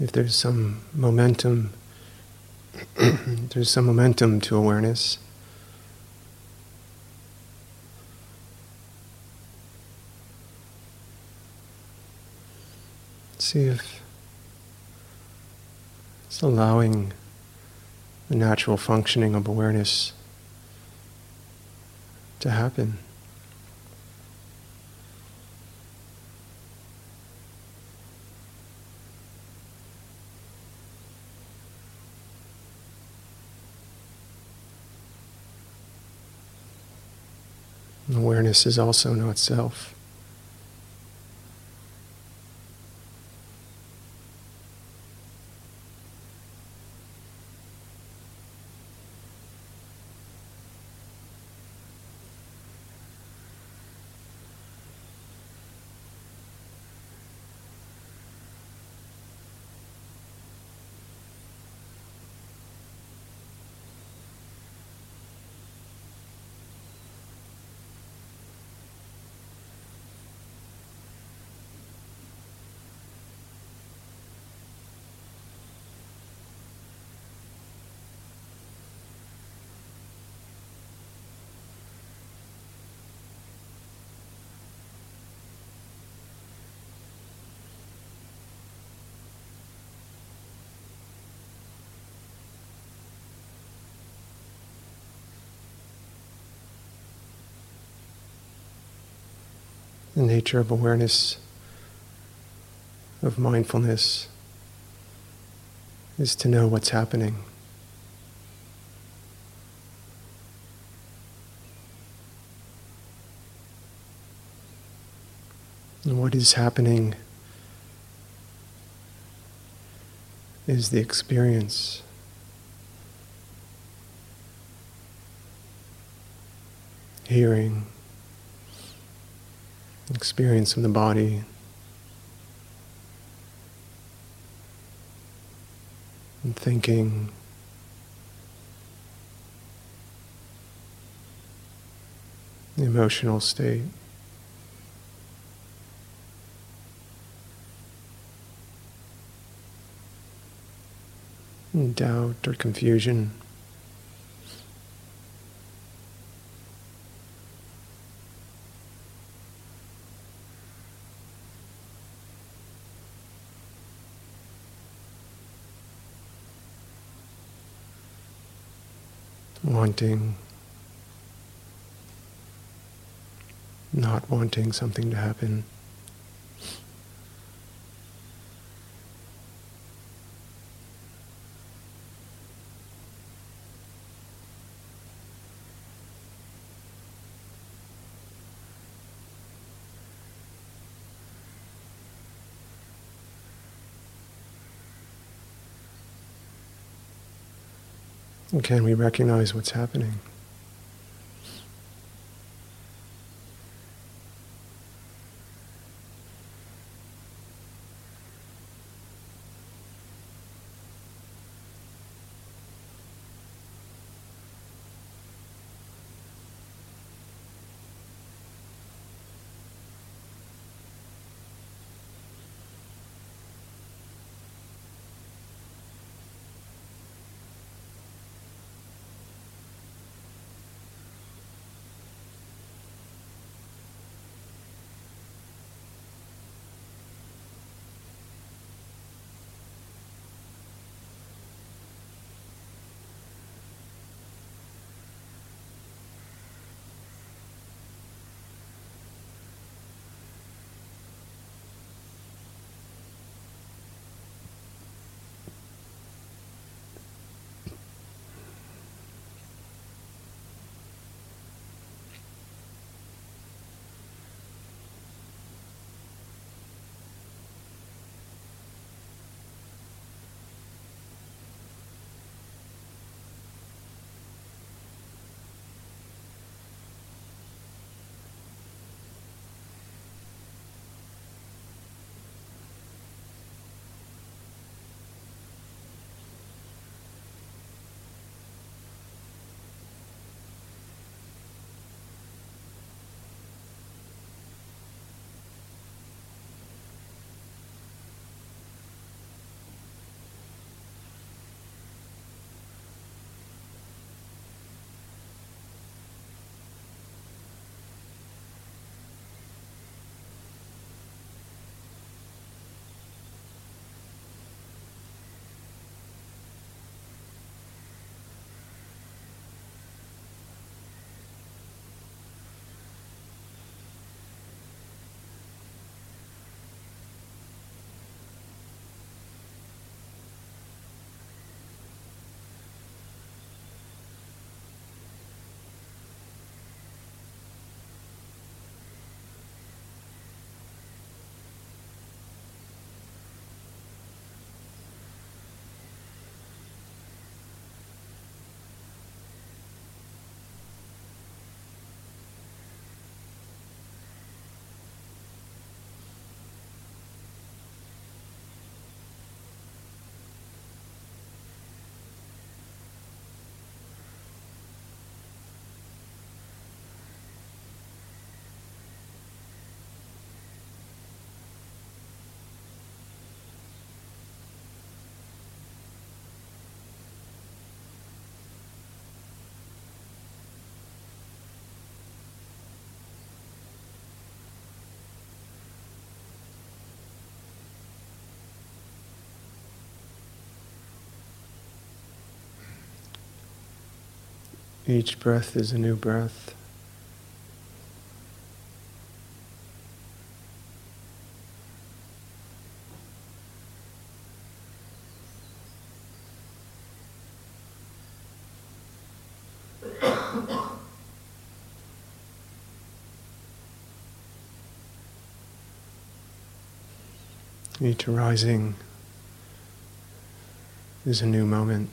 if there's some momentum, there's some momentum to awareness. See if it's allowing the natural functioning of awareness to happen. And awareness is also not self. The nature of awareness, of mindfulness, is to know what's happening. And what is happening is the experience. Hearing. Experience of the body, and thinking, the emotional state. And doubt or confusion. Wanting, not wanting something to happen. And can we recognize what's happening? Each breath is a new breath. Each arising is a new moment.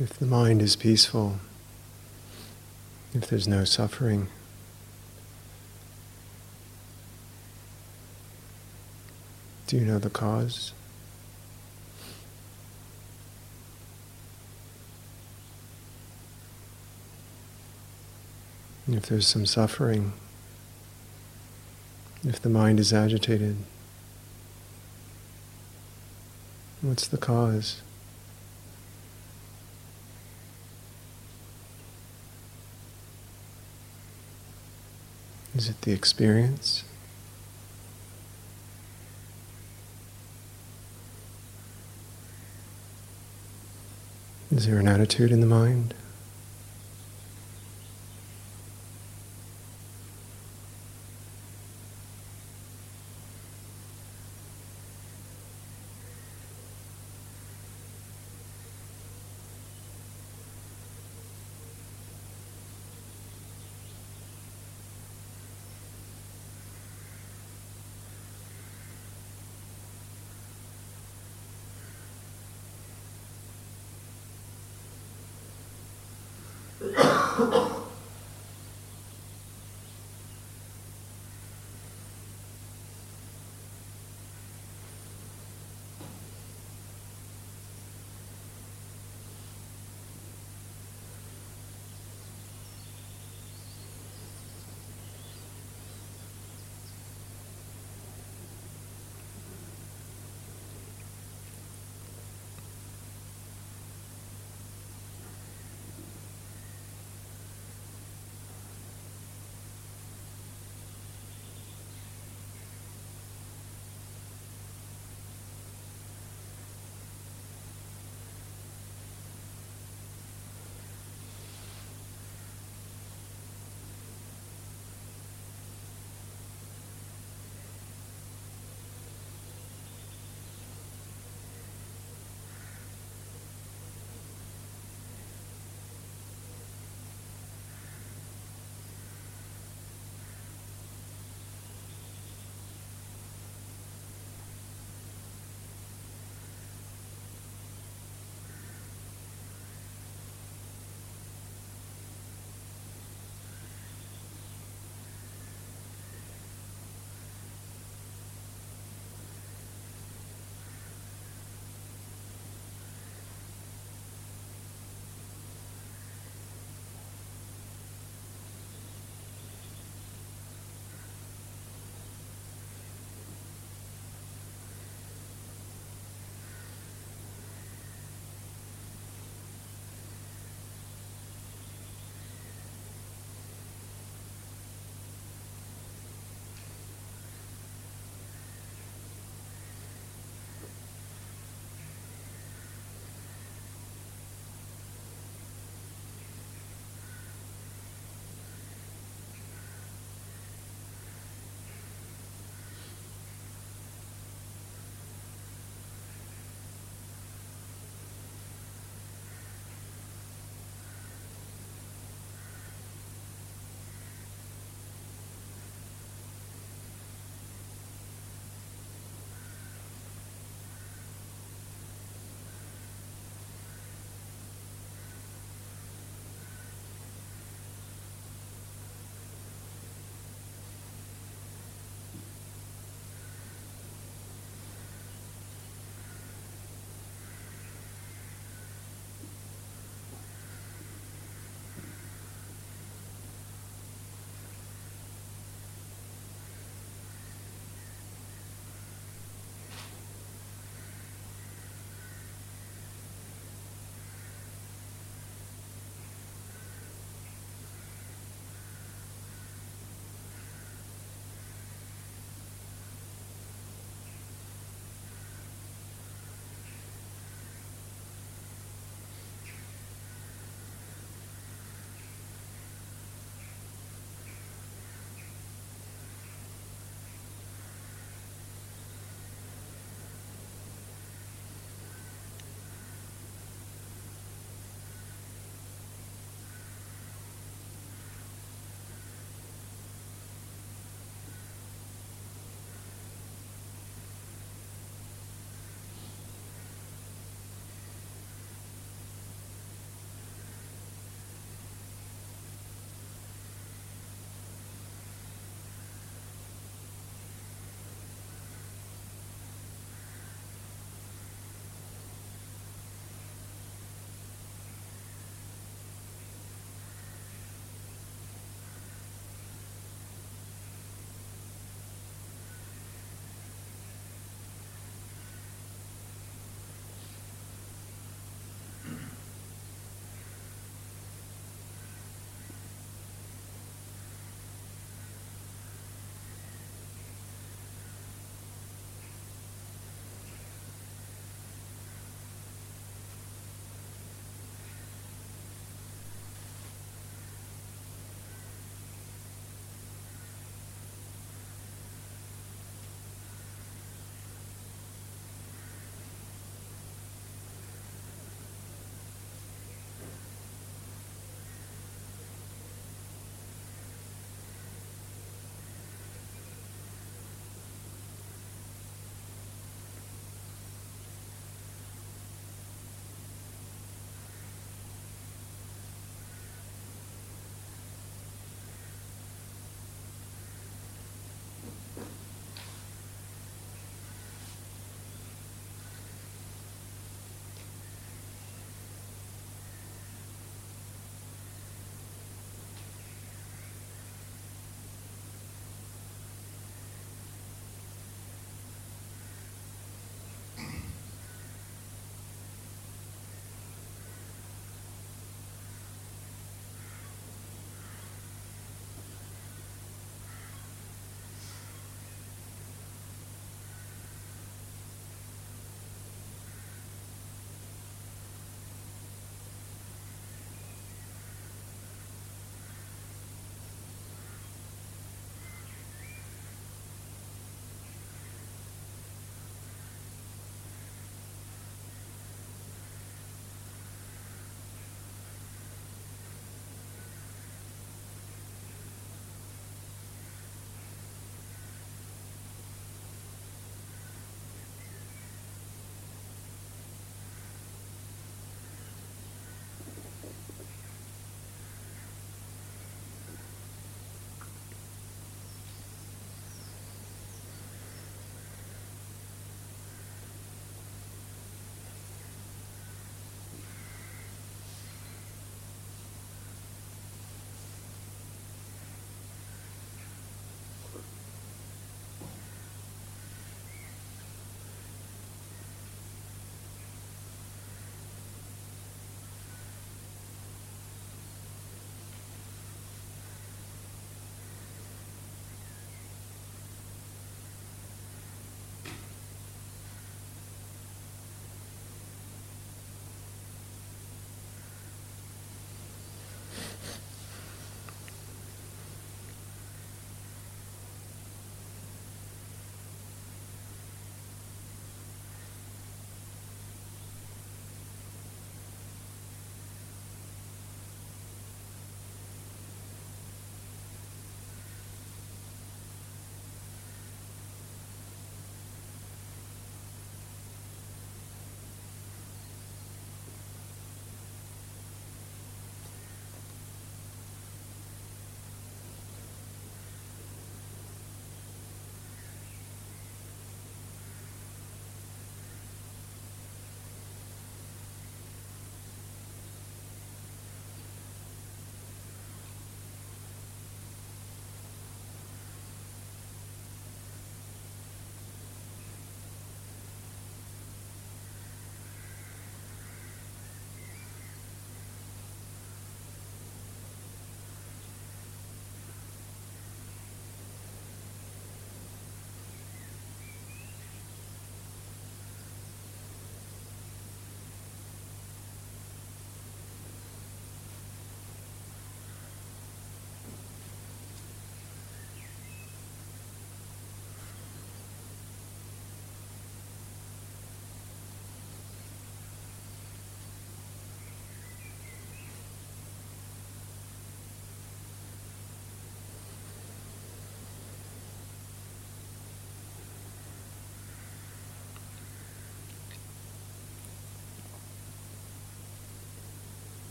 If the mind is peaceful, if there's no suffering, do you know the cause? And if there's some suffering, if the mind is agitated, what's the cause? Is it the experience? Is there an attitude in the mind?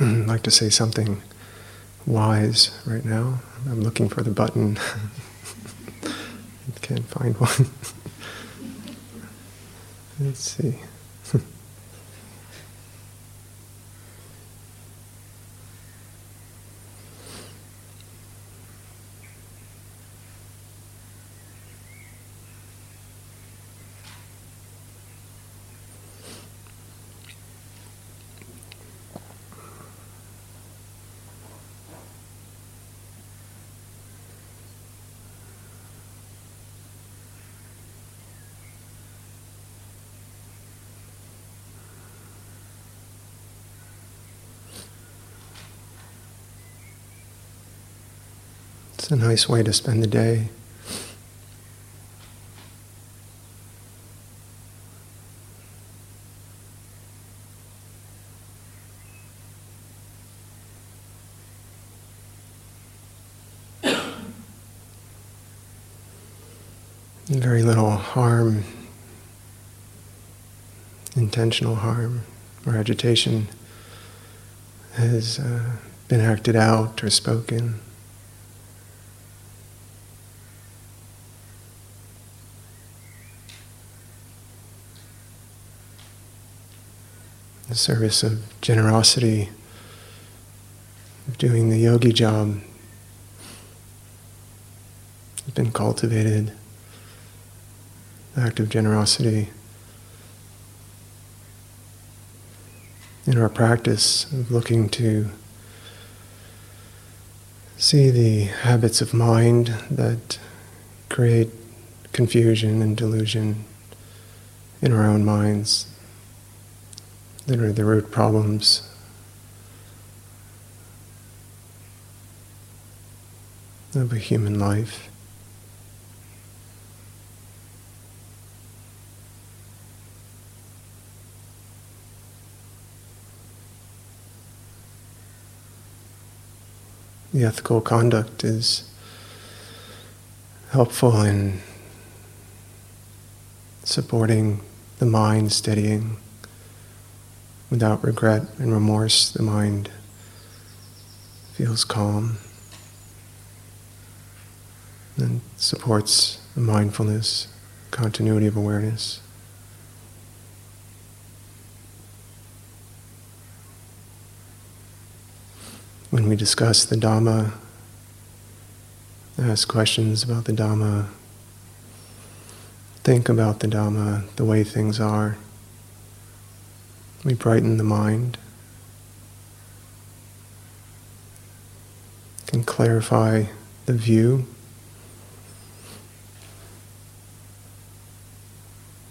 I'd like to say something wise right now. I'm looking for the button. Can't find one. Let's see. It's a nice way to spend the day. Very little harm, intentional harm or agitation has been acted out or spoken. The service of generosity, of doing the yogi job, has been cultivated. The act of generosity in our practice of looking to see the habits of mind that create confusion and delusion in our own minds. That are the root problems. Of a human life. The ethical conduct is helpful in supporting the mind, steadying. Without regret and remorse, the mind feels calm and supports the mindfulness, continuity of awareness. When we discuss the Dhamma, ask questions about the Dhamma, think about the Dhamma, the way things are, we brighten the mind, can clarify the view.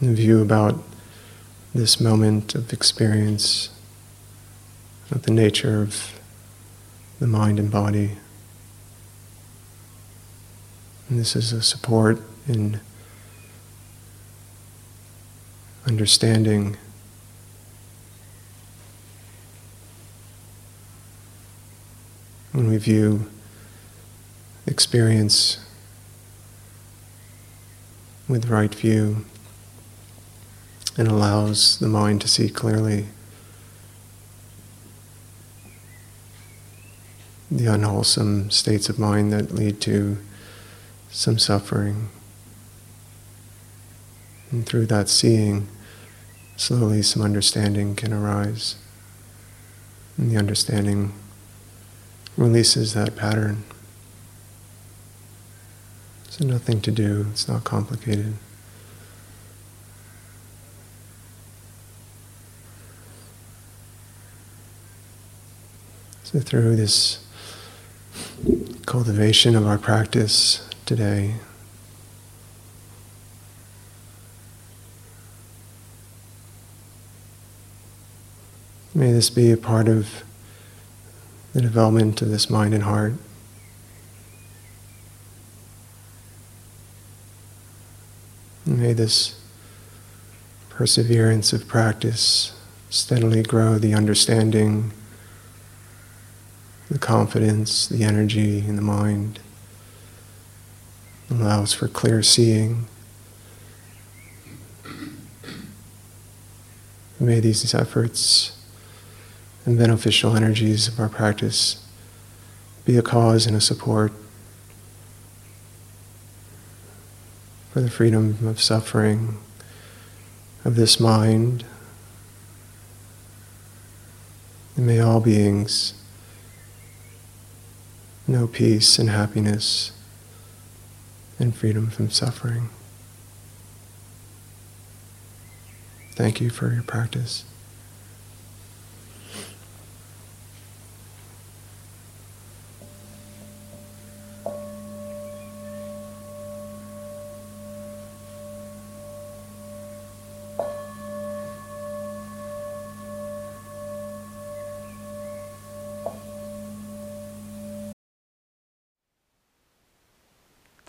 The view about this moment of experience, of the nature of the mind and body. And this is a support in understanding when we view experience with right view, and allows the mind to see clearly the unwholesome states of mind that lead to some suffering. And through that seeing, slowly some understanding can arise. And the understanding releases that pattern. So nothing to do, it's not complicated. So through this cultivation of our practice today, may this be a part of the development of this mind and heart. And may this perseverance of practice steadily grow the understanding, the confidence, the energy in the mind, allows for clear seeing. May these efforts and beneficial energies of our practice be a cause and a support for the freedom of suffering of this mind. And may all beings know peace and happiness and freedom from suffering. Thank you for your practice.